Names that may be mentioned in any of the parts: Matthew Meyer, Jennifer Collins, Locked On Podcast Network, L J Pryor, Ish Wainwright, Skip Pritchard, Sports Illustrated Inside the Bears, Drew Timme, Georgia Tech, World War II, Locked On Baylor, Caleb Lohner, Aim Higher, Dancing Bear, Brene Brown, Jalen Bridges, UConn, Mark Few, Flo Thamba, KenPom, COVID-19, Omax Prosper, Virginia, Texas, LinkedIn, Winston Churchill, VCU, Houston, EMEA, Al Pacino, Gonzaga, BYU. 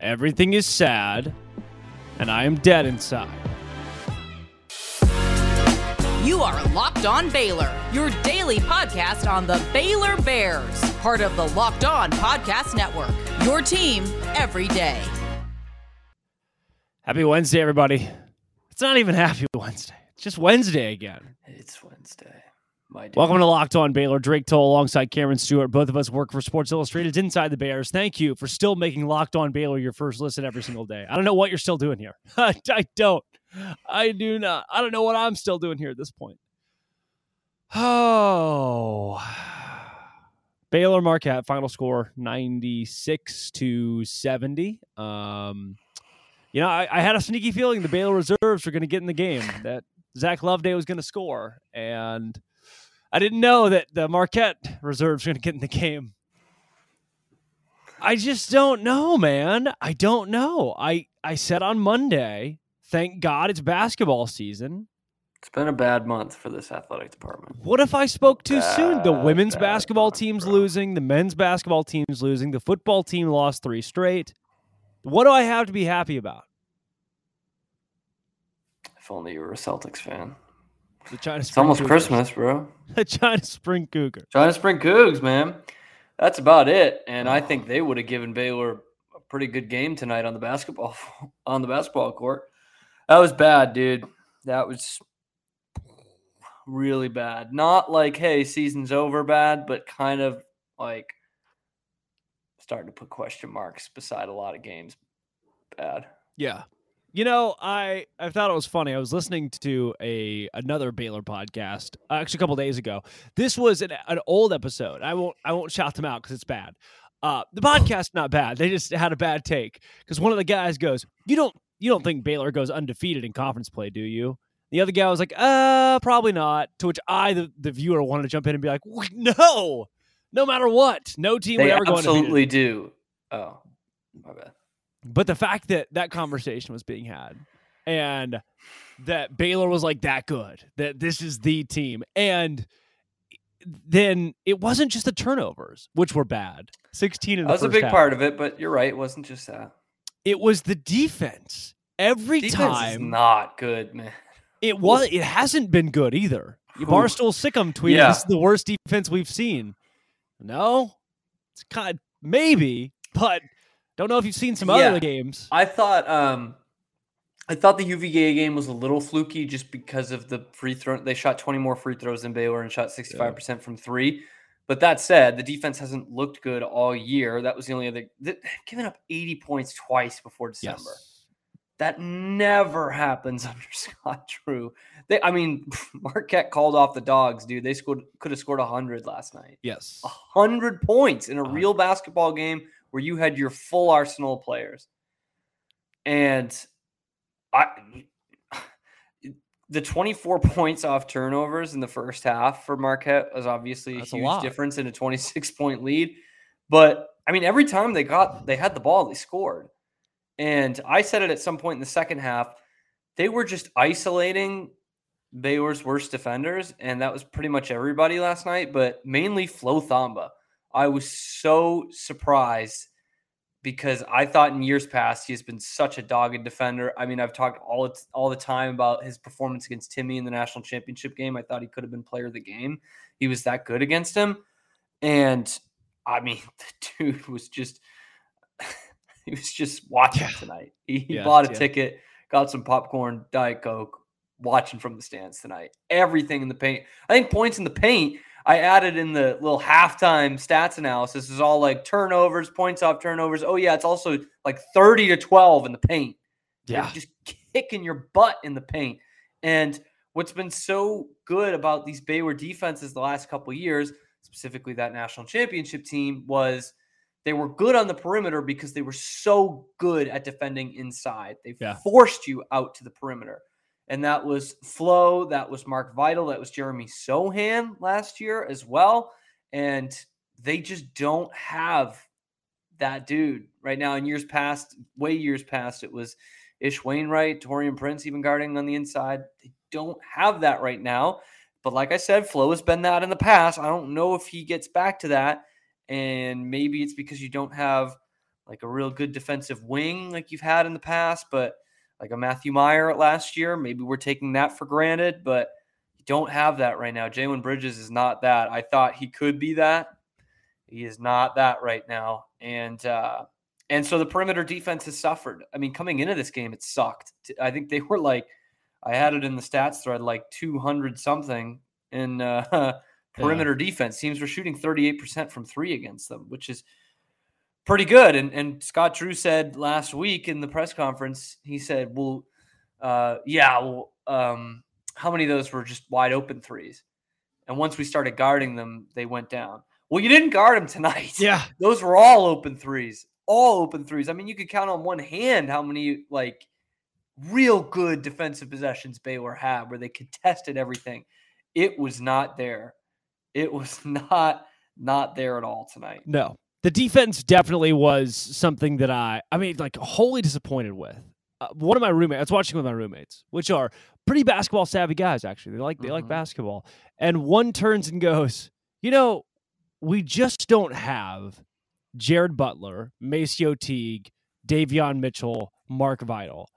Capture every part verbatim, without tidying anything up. Everything is sad, and I am dead inside. You are Locked On Baylor, your daily podcast on the Baylor Bears, part of the Locked On Podcast Network, your team every day. Happy Wednesday, everybody. It's not even happy Wednesday. It's just Wednesday again. It's Wednesday. My Welcome to Locked On Baylor. Drake Toll alongside Cameron Stewart. Both of us work for Sports Illustrated Inside the Bears. Thank you for still making Locked On Baylor your first listen every single day. I don't know what you're still doing here. I don't. I do not. I don't know what I'm still doing here at this point. Oh. Baylor Marquette, final score ninety-six to seventy. Um, you know, I, I had a sneaky feeling the Baylor reserves were going to get in the game, that Zach Loveday was going to score, and I didn't know that the Marquette reserves are going to get in the game. I just don't know, man. I don't know. I, I said on Monday, thank God it's basketball season. It's been a bad month for this athletic department. What if I spoke too bad, soon? The women's basketball month, team's bro. losing. The men's basketball team's losing. The football team lost three straight. What do I have to be happy about? If only you were a Celtics fan. The China Spring it's almost Cougars. Christmas, bro. The China Spring Cougar. China Spring Cougs, man. That's about it. And I think they would have given Baylor a pretty good game tonight on the basketball on the basketball court. That was bad, dude. That was really bad. Not like, hey, season's over bad, but kind of like starting to put question marks beside a lot of games. Bad. Yeah. You know, I, I thought it was funny. I was listening to a another Baylor podcast uh, actually a couple days ago. This was an, an old episode. I won't I won't shout them out because it's bad. Uh, the podcast's not bad. They just had a bad take because one of the guys goes, "You don't you don't think Baylor goes undefeated in conference play, do you?" The other guy was like, "Uh, probably not." To which I, the, the viewer, wanted to jump in and be like, "No, no matter what, no team would ever go undefeated." They absolutely do. Oh, my bad. But the fact that that conversation was being had and that Baylor was like that good, that this is the team. And then it wasn't just the turnovers, which were bad. sixteen in the first half. That was a big part of it, but you're right. It wasn't just that. It was the defense. Every time. Defense is not good, man. It was. It hasn't been good either. Barstool Sikkim tweeted, yeah. This is the worst defense we've seen. No, it's kind of, maybe, but... Don't know if you've seen some other yeah. games. I thought um, I thought the U V A game was a little fluky just because of the free throw. They shot twenty more free throws than Baylor and shot sixty-five percent yeah. from three. But that said, the defense hasn't looked good all year. That was the only other – giving up eighty points twice before December. Yes. That never happens under Scott Drew. They, I mean, Marquette called off the dogs, dude. They scored, could have scored one hundred last night. Yes. one hundred points in a real basketball game where you had your full arsenal of players. And I, the twenty-four points off turnovers in the first half for Marquette was obviously a That's huge a difference in a twenty-six point lead. But, I mean, every time they got they had the ball, they scored. And I said it at some point in the second half, they were just isolating Baylor's worst defenders, and that was pretty much everybody last night, but mainly Flo Thamba. I was so surprised because I thought in years past he has been such a dogged defender. I mean, I've talked all all the time about his performance against Timmy in the national championship game. I thought he could have been player of the game. He was that good against him. And, I mean, the dude was just – he was just watching yeah. tonight. He yeah, bought a yeah. ticket, got some popcorn, Diet Coke, watching from the stands tonight. Everything in the paint. I think points in the paint – I added in the little halftime stats analysis is all like turnovers, points off turnovers. Oh, yeah, it's also like thirty to twelve in the paint. Yeah. You're just kicking your butt in the paint. And what's been so good about these Baylor defenses the last couple of years, specifically that national championship team, was they were good on the perimeter because they were so good at defending inside. They yeah. forced you out to the perimeter. And that was Flo, that was Mark Vital, that was Jeremy Sohan last year as well. And they just don't have that dude right now. In years past, way years past, it was Ish Wainwright, Torian Prince even guarding on the inside. They don't have that right now. But like I said, Flo has been that in the past. I don't know if he gets back to that. And maybe it's because you don't have like a real good defensive wing like you've had in the past, but like a Matthew Meyer last year, maybe we're taking that for granted, but you don't have that right now. Jalen Bridges is not that. I thought he could be that. He is not that right now. And, uh, and so the perimeter defense has suffered. I mean, coming into this game, it sucked. I think they were like, I had it in the stats thread, like two hundred something in uh, perimeter yeah. defense. Teams were shooting thirty-eight percent from three against them, which is pretty good. And and Scott Drew said last week in the press conference, he said, well, uh, yeah, well, um, how many of those were just wide open threes? And once we started guarding them, they went down. Well, you didn't guard them tonight. Yeah. Those were all open threes. All open threes. I mean, you could count on one hand how many like real good defensive possessions Baylor had where they contested everything. It was not there. It was not not there at all tonight. No. The defense definitely was something that I, I mean, like wholly disappointed with. Uh, one of my roommates, I was watching with my roommates, which are pretty basketball savvy guys, actually. They like they mm-hmm. like basketball. And one turns and goes, you know, we just don't have Jared Butler, Maceo Teague, Davion Mitchell, Mark Vital.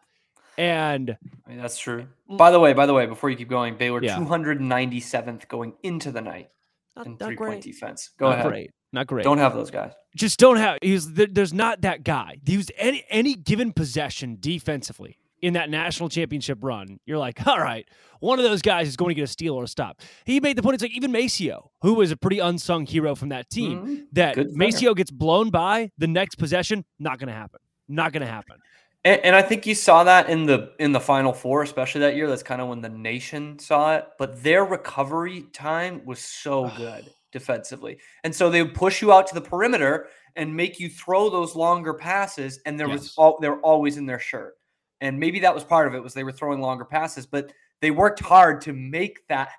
And I mean, that's true. By the way, by the way, before you keep going, Baylor yeah. two hundred ninety-seventh going into the night not, in three-point defense. Go not ahead. Great. Not great. Don't have those guys. Just don't have. He's, there, there's not that guy. He was any, any given possession defensively in that national championship run. You're like, all right, one of those guys is going to get a steal or a stop. He made the point. It's like even Maceo, who was a pretty unsung hero from that team, mm-hmm. that Maceo gets blown by the next possession. Not going to happen. Not going to happen. And, and I think you saw that in the in the Final Four, especially that year. That's kind of when the nation saw it. But their recovery time was so good defensively. And so they would push you out to the perimeter and make you throw those longer passes. And there yes. was all, they were always in their shirt. And maybe that was part of it was they were throwing longer passes, but they worked hard to make that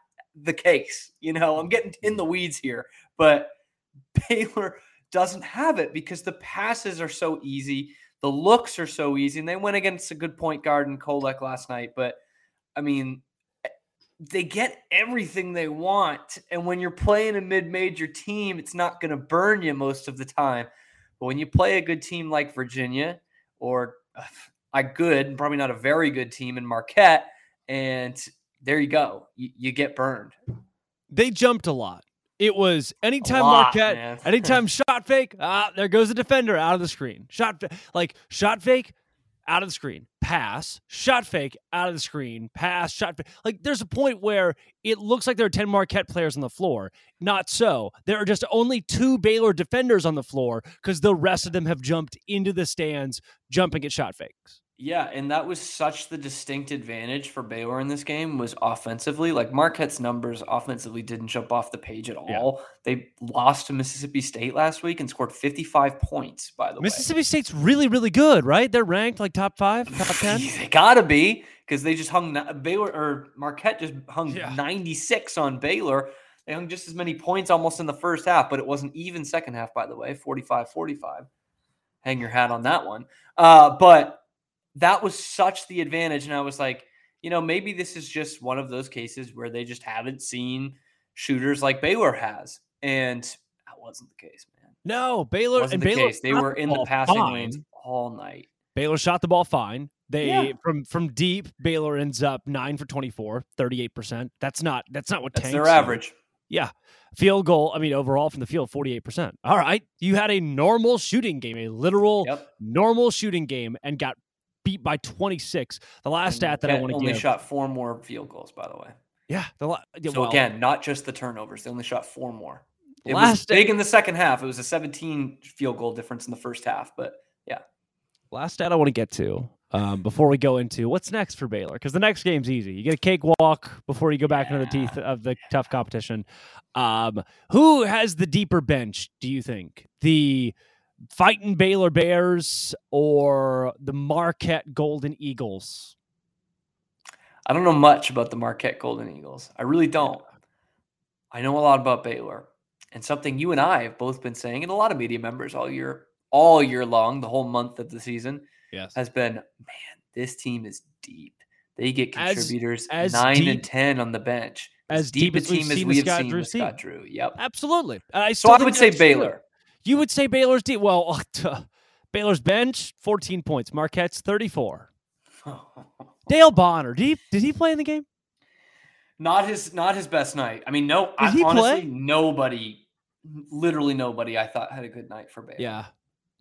the case. You know, I'm getting in the weeds here, but Baylor doesn't have it because the passes are so easy. The looks are so easy, and they went against a good point guard in Kolek last night. But, I mean, they get everything they want, and when you're playing a mid-major team, it's not going to burn you most of the time. But when you play a good team like Virginia or a good, probably not a very good team in Marquette, and there you go. You, you get burned. They jumped a lot. It was anytime lot, Marquette, man. anytime shot fake, ah, there goes the defender out of the screen. Shot like shot fake, out of the screen. Pass, shot fake, out of the screen. Pass, shot fake. Like there's a point where it looks like there are ten Marquette players on the floor. Not so. There are just only two Baylor defenders on the floor because the rest of them have jumped into the stands, jumping at shot fakes. Yeah, and that was such the distinct advantage for Baylor in this game was offensively. Like Marquette's numbers offensively didn't jump off the page at all. Yeah. They lost to Mississippi State last week and scored fifty-five points, by the way. Mississippi State's really, really good, right? They're ranked like top five, top ten. They gotta be because they just hung Baylor or Marquette just hung yeah. ninety-six on Baylor. They hung just as many points almost in the first half, but it wasn't even second half, by the way, forty-five forty-five. Hang your hat on that one. Uh, but that was such the advantage. And I was like, you know, maybe this is just one of those cases where they just haven't seen shooters like Baylor has. And that wasn't the case, man. No, Baylor wasn't and the Baylor case. They were in the passing fine. lanes all night. Baylor shot the ball fine. They yeah. from from deep, Baylor ends up nine for twenty-four, thirty-eight percent. That's not that's not what that's tanks. Their average. Are. Yeah. Field goal, I mean, overall from the field, forty-eight percent. All right. You had a normal shooting game, a literal yep. normal shooting game, and got beat by twenty-six. The last stat that I want to give. Only shot four more field goals, by the way. Yeah. The la- so well, again, not just the turnovers. They only shot four more. It last was big in the second half. It was a seventeen field goal difference in the first half, but yeah. Last stat I want to get to um, before we go into what's next for Baylor, because the next game's easy. You get a cakewalk before you go back yeah. into the teeth of the yeah. tough competition. Um, who has the deeper bench, do you think? The Fighting Baylor Bears or the Marquette Golden Eagles? I don't know much about the Marquette Golden Eagles. I really don't. I know a lot about Baylor. And something you and I have both been saying, and a lot of media members all year, all year long, the whole month of the season, yes. has been, man, this team is deep. They get contributors as, as nine deep. and ten on the bench. As, as deep, deep a team as we have Scott seen with Scott Drew. Yep. Absolutely. I so I would say Baylor. True. You would say Baylor's deep. Well, Baylor's bench, fourteen points. Marquette's thirty-four. Dale Bonner, did he, did he play in the game? Not his not his best night. I mean, no, I, honestly, play? nobody, literally nobody I thought had a good night for Baylor. Yeah.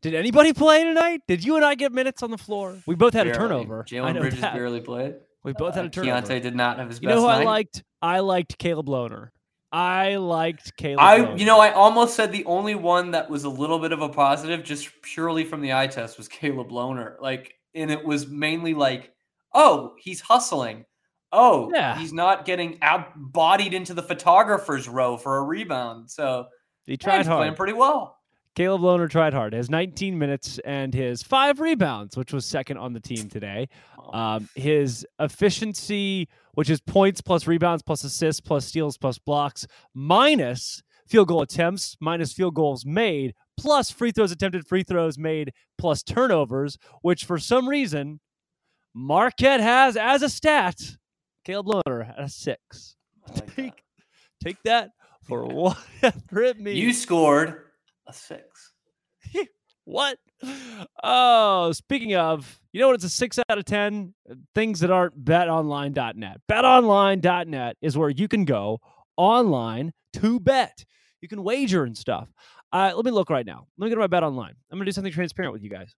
Did anybody play tonight? Did you and I get minutes on the floor? We both had barely. a turnover. Jalen Bridges that. barely played. We both uh, had a turnover. Keontae did not have his best night. You know who night? I liked? I liked Caleb Lohner. I liked Caleb I, Lohner. You know, I almost said the only one that was a little bit of a positive, just purely from the eye test, was Caleb Lohner. Like, and it was mainly like, oh, he's hustling. Oh, yeah. He's not getting out bodied into the photographer's row for a rebound. So he tried yeah, he's hard. playing pretty well. Caleb Lohner tried hard. His nineteen minutes and his five rebounds, which was second on the team today. Um, his efficiency, which is points plus rebounds plus assists plus steals plus blocks minus field goal attempts minus field goals made plus free throws attempted, free throws made plus turnovers, which for some reason Marquette has as a stat. Caleb Lohner at a six. Like take, that. take that for yeah. whatever it means. You scored a six. What? Oh, speaking of, you know what? It's a six out of ten. Things that aren't bet online dot net. bet online dot net is where you can go online to bet. You can wager and stuff. Uh, let me look right now. Let me go to my bet online. I'm going to do something transparent with you guys.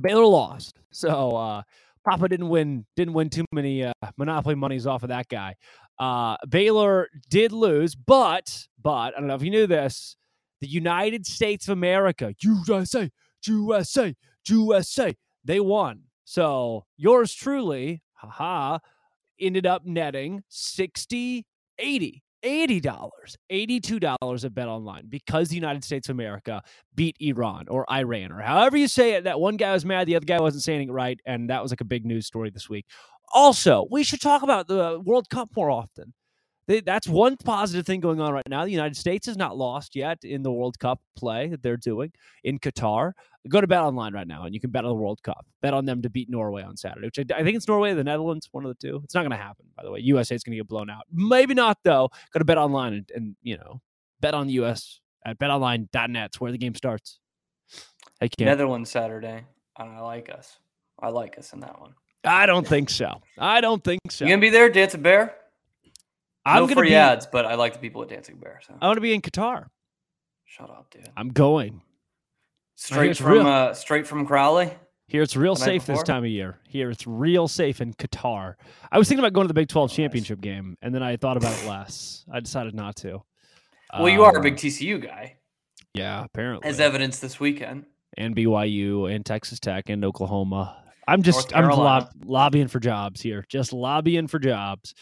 Baylor lost. So, uh, Papa didn't win didn't win too many uh, Monopoly monies off of that guy. Uh, Baylor did lose, but, but, I don't know if you knew this, the United States of America, U S A, U S A, U S A, they won. So yours truly, haha, ended up netting sixty dollars, eighty dollars, eighty dollars, eighty-two dollars at BetOnline because the United States of America beat Iran or Iran or however you say it. That one guy was mad. The other guy wasn't saying it right. And that was like a big news story this week. Also, we should talk about the World Cup more often. They, that's one positive thing going on right now. The United States has not lost yet in the World Cup play that they're doing in Qatar. Go to BetOnline right now and you can bet on the World Cup. Bet on them to beat Norway on Saturday, which I, I think it's Norway, the Netherlands, one of the two. It's not going to happen, by the way. U S A is going to get blown out. Maybe not, though. Go to BetOnline and, and, you know, bet on the U S at bet online dot net. It's where the game starts. I can't. Netherlands Saturday. I like us. I like us in that one. I don't think so. I don't think so. You going to be there, Dancing Bear? I'm no gonna free be, ads, but I like the people at Dancing Bear. So. I want to be in Qatar. Shut up, dude. I'm going straight from uh, straight from Crowley. Here it's real safe before. This time of year. Here it's real safe in Qatar. I was thinking about going to the Big twelve oh, championship nice. game, and then I thought about it less. I decided not to. Well, um, you are a big T C U guy. Yeah, apparently, as evidenced this weekend, and B Y U, and Texas Tech, and Oklahoma. I'm just I'm lob- lobbying for jobs here. Just lobbying for jobs.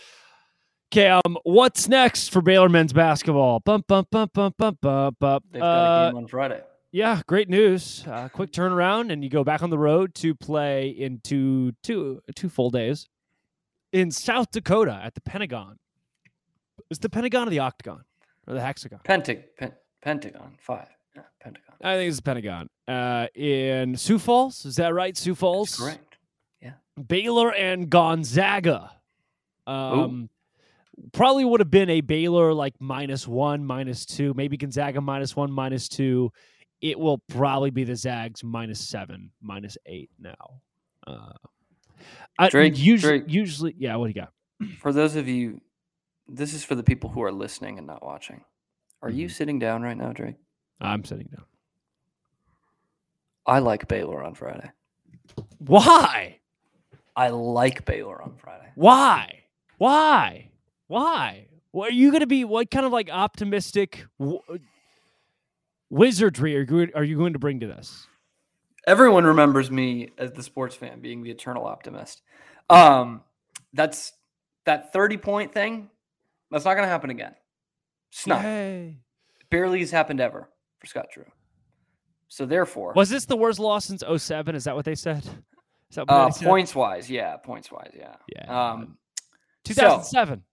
Okay, um, what's next for Baylor men's basketball? Bump, bump, bump, bump, bump, bump, bump. They've got uh, a game on Friday. Yeah, great news. Uh, quick turnaround, and you go back on the road to play in two, two, two full days in South Dakota at the Pentagon. Is the Pentagon or the Octagon? Or the Hexagon? Pentag- Pen- Pentagon, five. Yeah, Pentagon. I think it's the Pentagon. Uh, in Sioux Falls, is that right? Sioux Falls? That's correct, yeah. Baylor and Gonzaga. Um. Ooh. Probably would have been a Baylor like minus one, minus two, maybe Gonzaga minus one, minus two. It will probably be the Zags minus seven, minus eight now. Uh, I, Drake, usually, Drake, usually, yeah, what do you got? For those of you, this is for the people who are listening and not watching. Are mm-hmm. you sitting down right now, Drake? I'm sitting down. I like Baylor on Friday. Why? I like Baylor on Friday. Why? Why? Why? What are you going to be? What kind of like optimistic w- wizardry are you, are you going to bring to this? Everyone remembers me as the sports fan being the eternal optimist. Um, that's that thirty point thing. That's not going to happen again. It's not. Yay. Barely has happened ever for Scott Drew. So therefore, was this the worst loss since oh seven? Is that what they said? Is that what uh, they said? Points wise. Yeah. Points wise. Yeah. Yeah. Um, two thousand seven. So,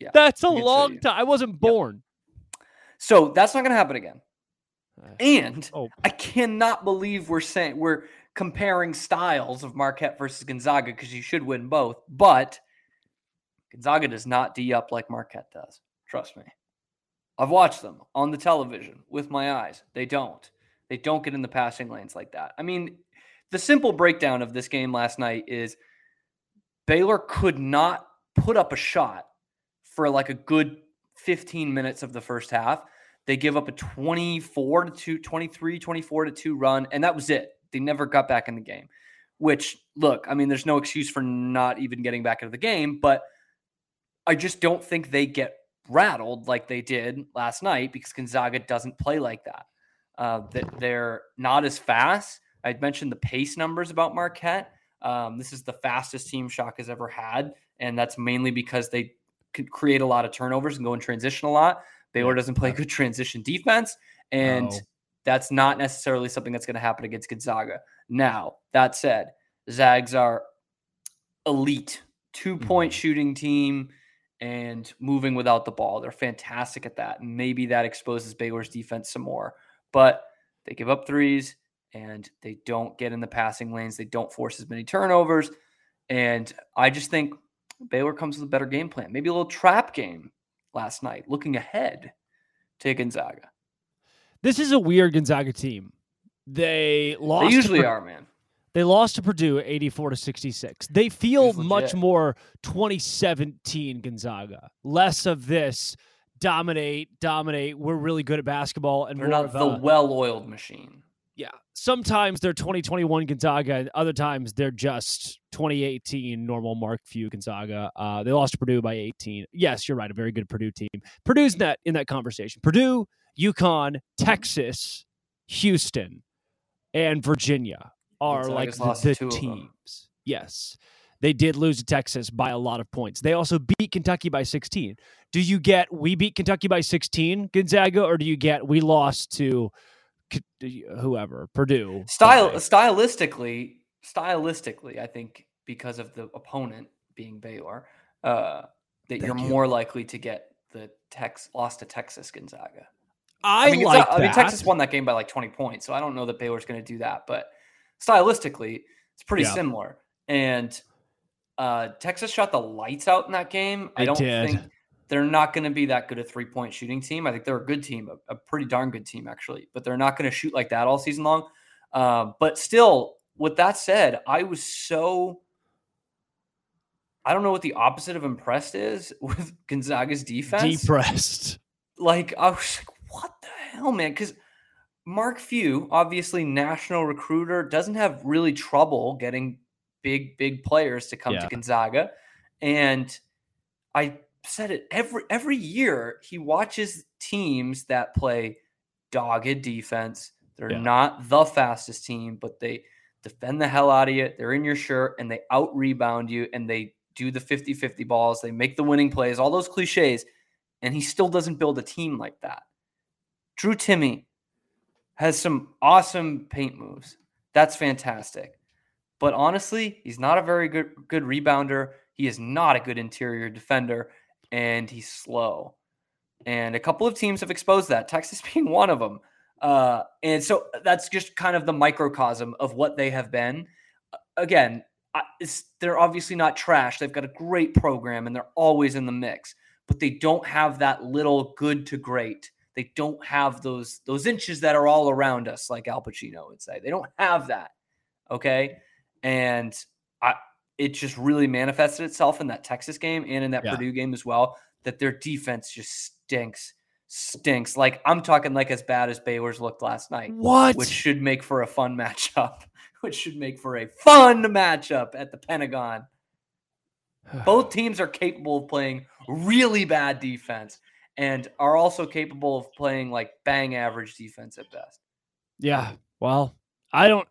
yeah, that's a long time. I wasn't born. Yep. So that's not going to happen again. Uh, and oh. I cannot believe we're saying we're comparing styles of Marquette versus Gonzaga because you should win both. But Gonzaga does not D up like Marquette does. Trust me. I've watched them on the television with my eyes. They don't. They don't get in the passing lanes like that. I mean, the simple breakdown of this game last night is Baylor could not put up a shot for like a good fifteen minutes of the first half. They give up a twenty-four to two, twenty-three, twenty-four to two run, and that was it. They never got back in the game, which, look, I mean, there's no excuse for not even getting back into the game, but I just don't think they get rattled like they did last night because Gonzaga doesn't play like that. Uh, that they're not as fast. I'd mentioned the pace numbers about Marquette. Um, this is the fastest team Shaka has ever had, and that's mainly because they could create a lot of turnovers and go in transition a lot. Baylor doesn't play good transition defense, and no. that's not necessarily something that's going to happen against Gonzaga. Now, that said, Zags are elite, two-point mm-hmm. shooting team and moving without the ball. They're fantastic at that. Maybe that exposes Baylor's defense some more, but they give up threes, and they don't get in the passing lanes. They don't force as many turnovers, and I just think Baylor comes with a better game plan. Maybe a little trap game last night, looking ahead to Gonzaga. This is a weird Gonzaga team. They lost. They usually to, are, man. They lost to Purdue eighty-four to sixty-six. They feel much more twenty seventeen Gonzaga. Less of this dominate, dominate. We're really good at basketball, and we're not the well-oiled machine. Yeah. Sometimes they're twenty twenty-one Gonzaga, and other times they're just twenty eighteen normal Mark Few Gonzaga. Uh, they lost to Purdue by eighteen. Yes, you're right. A very good Purdue team. Purdue's not in that conversation. Purdue, UConn, Texas, Houston, and Virginia are Gonzaga's like the, the teams. Yes. They did lose to Texas by a lot of points. They also beat Kentucky by sixteen. Do you get, we beat Kentucky by sixteen, Gonzaga, or do you get, we lost to whoever, Purdue? Style, stylistically, stylistically, I think because of the opponent being Baylor, uh, that Thank you're you. more likely to get the Tex loss to Texas Gonzaga. I, I mean, like that. I mean, Texas won that game by like twenty points, so I don't know that Baylor's going to do that, but stylistically, it's pretty yeah. similar. And uh, Texas shot the lights out in that game. I, I don't did. think they're not going to be that good a three-point shooting team. I think they're a good team, a, a pretty darn good team, actually. But they're not going to shoot like that all season long. Uh, but still, with that said, I was so – I don't know what the opposite of impressed is with Gonzaga's defense. Depressed. Like, I was like, what the hell, man? Because Mark Few, obviously national recruiter, doesn't have really trouble getting big, big players to come yeah. to Gonzaga. And I – said it every every year. He watches teams that play dogged defense. They're yeah. not the fastest team, but they defend the hell out of you. They're in your shirt, and they out rebound you, and they do the fifty-fifty balls. They make the winning plays, all those cliches, and he still doesn't build a team like that. Drew Timme has some awesome paint moves. That's fantastic. But honestly, he's not a very good good rebounder. He is not a good interior defender. And he's slow. And a couple of teams have exposed that, Texas being one of them. Uh, and so that's just kind of the microcosm of what they have been. Again, I, it's, they're obviously not trash. They've got a great program, and they're always in the mix. But they don't have that little good to great. They don't have those those inches that are all around us, like Al Pacino would say. They don't have that, okay? And I... it just really manifested itself in that Texas game and in that yeah. Purdue game as well, that their defense just stinks, stinks. Like, I'm talking like as bad as Baylor's looked last night. What? Which should make for a fun matchup. Which should make for a fun matchup at the Pentagon. Both teams are capable of playing really bad defense and are also capable of playing, like, bang average defense at best. Yeah, well, I don't...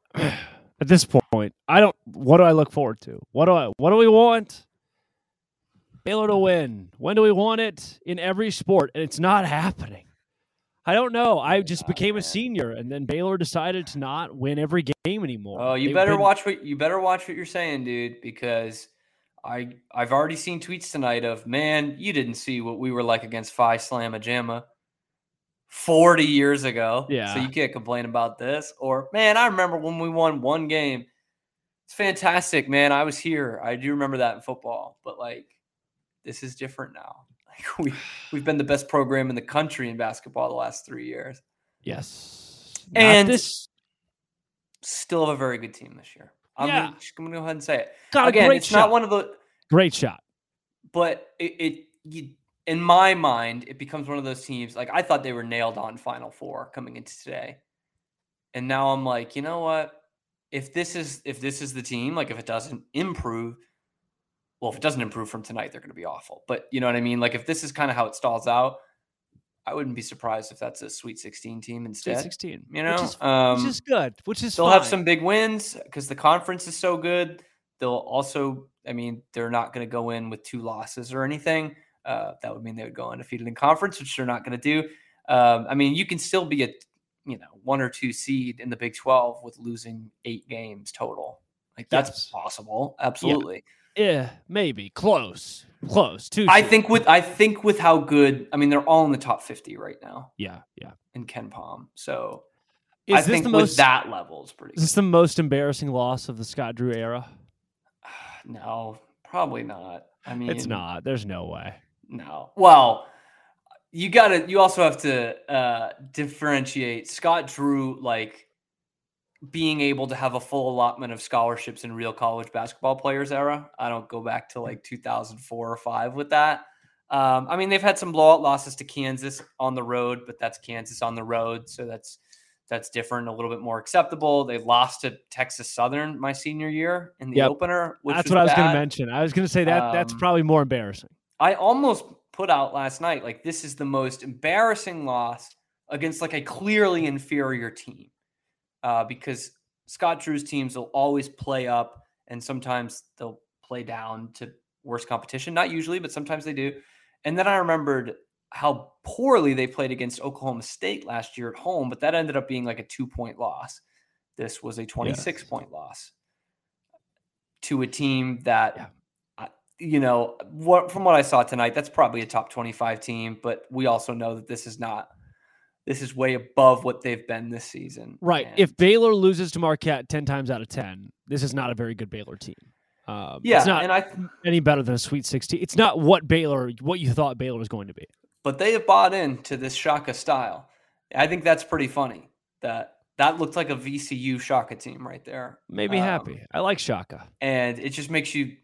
At this point, I don't. What do I look forward to? What do I? What do we want? Baylor to win. When do we want it? In every sport, and it's not happening. I don't know. I just oh, became man. a senior, and then Baylor decided to not win every game anymore. Oh, you they better win. watch what you better watch what you're saying, dude. Because I I've already seen tweets tonight of, man, you didn't see what we were like against Phi Slamma Jamma forty years ago. Yeah. So you can't complain about this. Or, man, I remember when we won one game. It's fantastic, man. I was here. I do remember that in football. But, like, this is different now. Like, we, we've been the best program in the country in basketball the last three years. Yes. And this... still have a very good team this year. I'm yeah. going to go ahead and say it. Got Again, it's shot. not one of the... Great shot. But it, it you, in my mind, it becomes one of those teams. Like, I thought they were nailed on Final Four coming into today. And now I'm like, you know what? If this is if this is the team, like if it doesn't improve, well, if it doesn't improve from tonight, they're going to be awful. But you know what I mean? Like if this is kind of how it stalls out, I wouldn't be surprised if that's a Sweet sixteen team instead. Sweet sixteen, you know, which is, um, which is good. Which is they'll fine. have some big wins because the conference is so good. They'll also, I mean, they're not going to go in with two losses or anything. Uh, that would mean they would go undefeated in conference, which they're not going to do. Um, I mean, you can still be a you know, one or two seed in the Big twelve with losing eight games total. Like that's yes. possible. Absolutely. Yeah. yeah. Maybe close, close. Two. I seed. think with, I think with how good, I mean, they're all in the top fifty right now. Yeah. Yeah. In KenPom. So is I this think the most, with that level is pretty, is this good. The most embarrassing loss of the Scott Drew era? Uh, no, probably not. I mean, it's not, there's no way. No. Well, You gotta. You also have to uh, differentiate Scott Drew, like being able to have a full allotment of scholarships in real college basketball players era. I don't go back to like two thousand four or five with that. Um, I mean, they've had some blowout losses to Kansas on the road, but that's Kansas on the road, so that's that's different, a little bit more acceptable. They lost to Texas Southern my senior year in the yep. opener. Which that's was what I was going to mention. I was going to say that um, that's probably more embarrassing. I almost. put out last night, like this is the most embarrassing loss against like a clearly inferior team uh, because Scott Drew's teams will always play up and sometimes they'll play down to worse competition. Not usually, but sometimes they do. And then I remembered how poorly they played against Oklahoma State last year at home, but that ended up being like a two point loss. This was a twenty-six yes. point loss to a team that yeah. you know, what from what I saw tonight, that's probably a top twenty-five team, but we also know that this is not, this is way above what they've been this season. Right. And if Baylor loses to Marquette ten times out of ten, this is not a very good Baylor team. Um, yeah, it's not and I, any better than a Sweet sixteen. It's not what Baylor, what you thought Baylor was going to be. But they have bought into this Shaka style. I think that's pretty funny. That that looked like a V C U Shaka team right there. Made me um, happy. I like Shaka. And it just makes you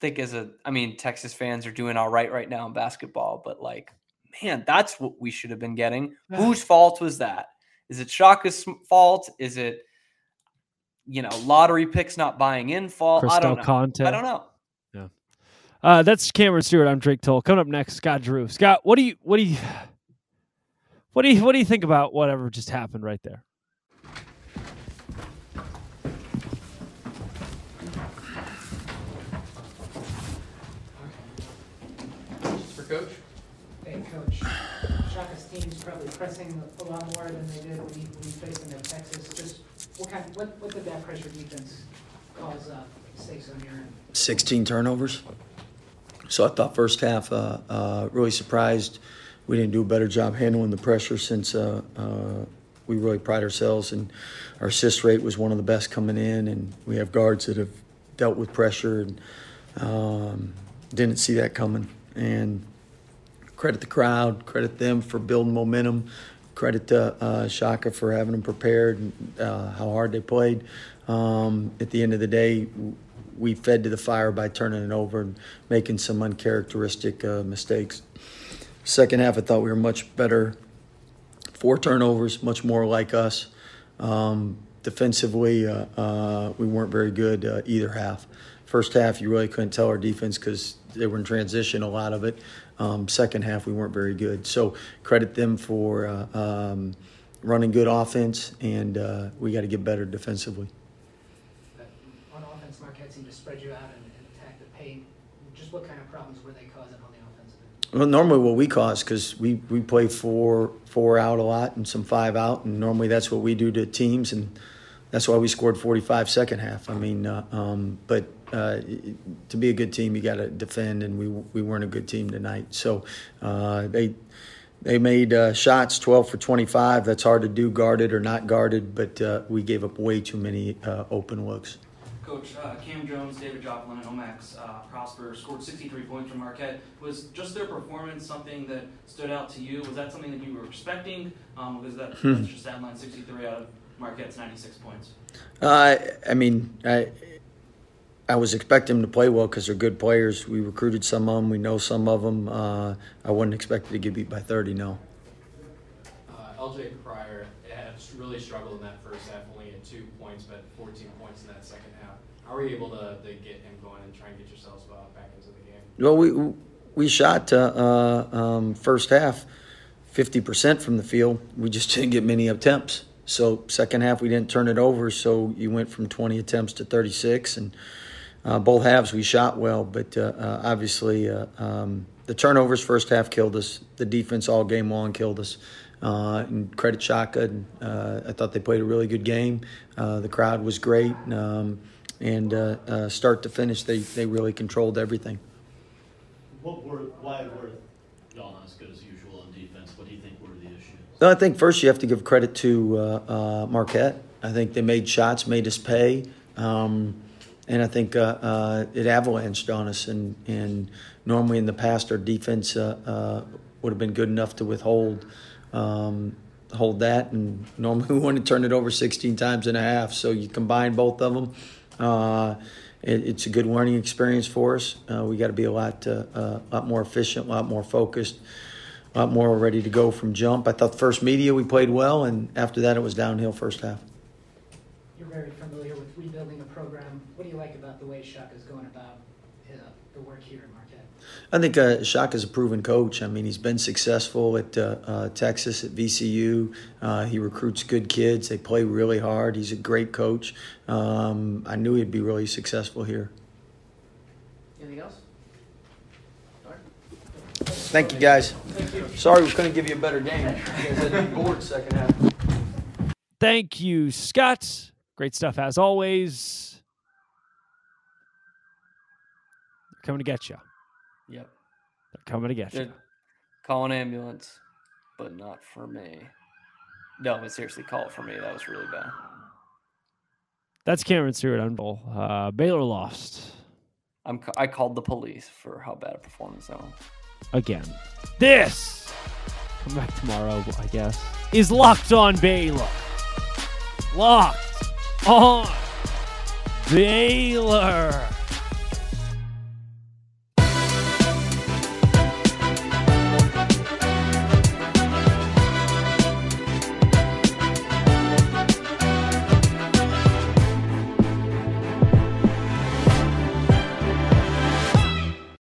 think as a, I mean, Texas fans are doing all right right now in basketball, but like, man, that's what we should have been getting. Yeah. Whose fault was that? Is it Shaka's fault? Is it, you know, lottery picks not buying in fault? Crystal I don't know. Content. I don't know. Yeah. Uh, that's Cameron Stewart. I'm Drake Toll. Coming up next, Scott Drew. Scott, what do you, what do you, what do you, what do you think about whatever just happened right there? Coach? Hey, Coach. Shaka's team is probably pressing a lot more than they did when we faced them at Texas. Just what kind? Of, what, what did that pressure defense cause uh, mistakes on your end? sixteen turnovers. So I thought first half uh, uh, really surprised we didn't do a better job handling the pressure since uh, uh, we really pride ourselves and our assist rate was one of the best coming in, and we have guards that have dealt with pressure and um, didn't see that coming. And credit the crowd, credit them for building momentum, credit uh, uh, Shaka for having them prepared and uh, how hard they played. Um, at the end of the day, we fed to the fire by turning it over and making some uncharacteristic uh, mistakes. Second half, I thought we were much better. Four turnovers, much more like us. Um, defensively, uh, uh, we weren't very good uh, either half. First half, you really couldn't tell our defense because they were in transition, a lot of it. Um, second half, we weren't very good. So credit them for uh, um, running good offense, and uh, we got to get better defensively. On offense, Marquette seemed to spread you out and, and attack the paint. Just what kind of problems were they causing on the offensive end? Well, normally what we cause, because we, we play four, four out a lot and some five out, and normally that's what we do to teams, and that's why we scored forty-five second half. I mean, uh, um, but – Uh, to be a good team, you got to defend, and we we weren't a good team tonight. So uh, they they made uh, shots, twelve for twenty-five. That's hard to do, guarded or not guarded, but uh, we gave up way too many uh, open looks. Coach uh, Cam Jones, David Joplin, and Omax uh, Prosper scored sixty-three points from Marquette. Was just their performance something that stood out to you? Was that something that you were expecting? Um, was that hmm. just that line sixty-three out of Marquette's ninety-six points? Uh, I mean, I I was expecting them to play well because they're good players. We recruited some of them. We know some of them. Uh, I wasn't expected to get beat by thirty, no. Uh, L J Pryor has really struggled in that first half, only had two points, but fourteen points in that second half. How were you able to, to get him going and try and get yourselves back into the game? Well, we we shot uh, um, first half fifty percent from the field. We just didn't get many attempts. So second half we didn't turn it over, so you went from twenty attempts to thirty-six. And uh, both halves we shot well, but uh, uh, obviously uh, um, the turnovers first half killed us. The defense all game long killed us. Uh, and credit Shaka. And, uh, I thought they played a really good game. Uh, the crowd was great. Um, and uh, uh, start to finish, they, they really controlled everything. What were why were y'all not as good as usual on defense? What do you think were the issues? No, I think first you have to give credit to uh, uh, Marquette. I think they made shots, made us pay. Um, and I think uh, uh, it avalanched on us. And, and normally in the past our defense uh, uh, would have been good enough to withhold Um, hold that, and normally we want to turn it over sixteen times and a half. So you combine both of them. Uh, it, it's a good learning experience for us. Uh, we got to be a lot, uh, uh, lot more efficient, a lot more focused, a lot more ready to go from jump. I thought the first media we played well, and after that it was downhill first half. You're very familiar with rebuilding a program. What do you like about the way Shaka is going about uh, the work here in March? I think uh, Shaka's a proven coach. I mean, he's been successful at uh, uh, Texas, at V C U. Uh, he recruits good kids. They play really hard. He's a great coach. Um, I knew he'd be really successful here. Anything else? All right. Thank you, guys. Thank you. Sorry we couldn't give you a better game. You guys had to be bored second half. Thank you, Scott. Great stuff as always. Coming to get you. Yep. They're coming to get you. Call an ambulance, but not for me. No, but seriously, call it for me. That was really bad. That's Cameron Stewart on Bowl. Uh, Baylor lost. I'm, I called the police for how bad a performance that was. Again. This, come back tomorrow, I guess, is Locked On Baylor. Locked On Baylor.